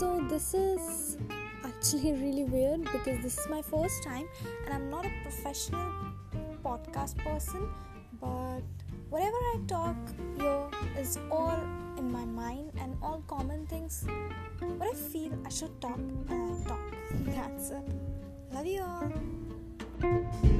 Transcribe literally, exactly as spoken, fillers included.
So this is actually really weird because this is my first time and I'm not a professional podcast person, but whatever I talk here is all in my mind and all common things. What I feel I should talk and I talk. That's it. Love you all.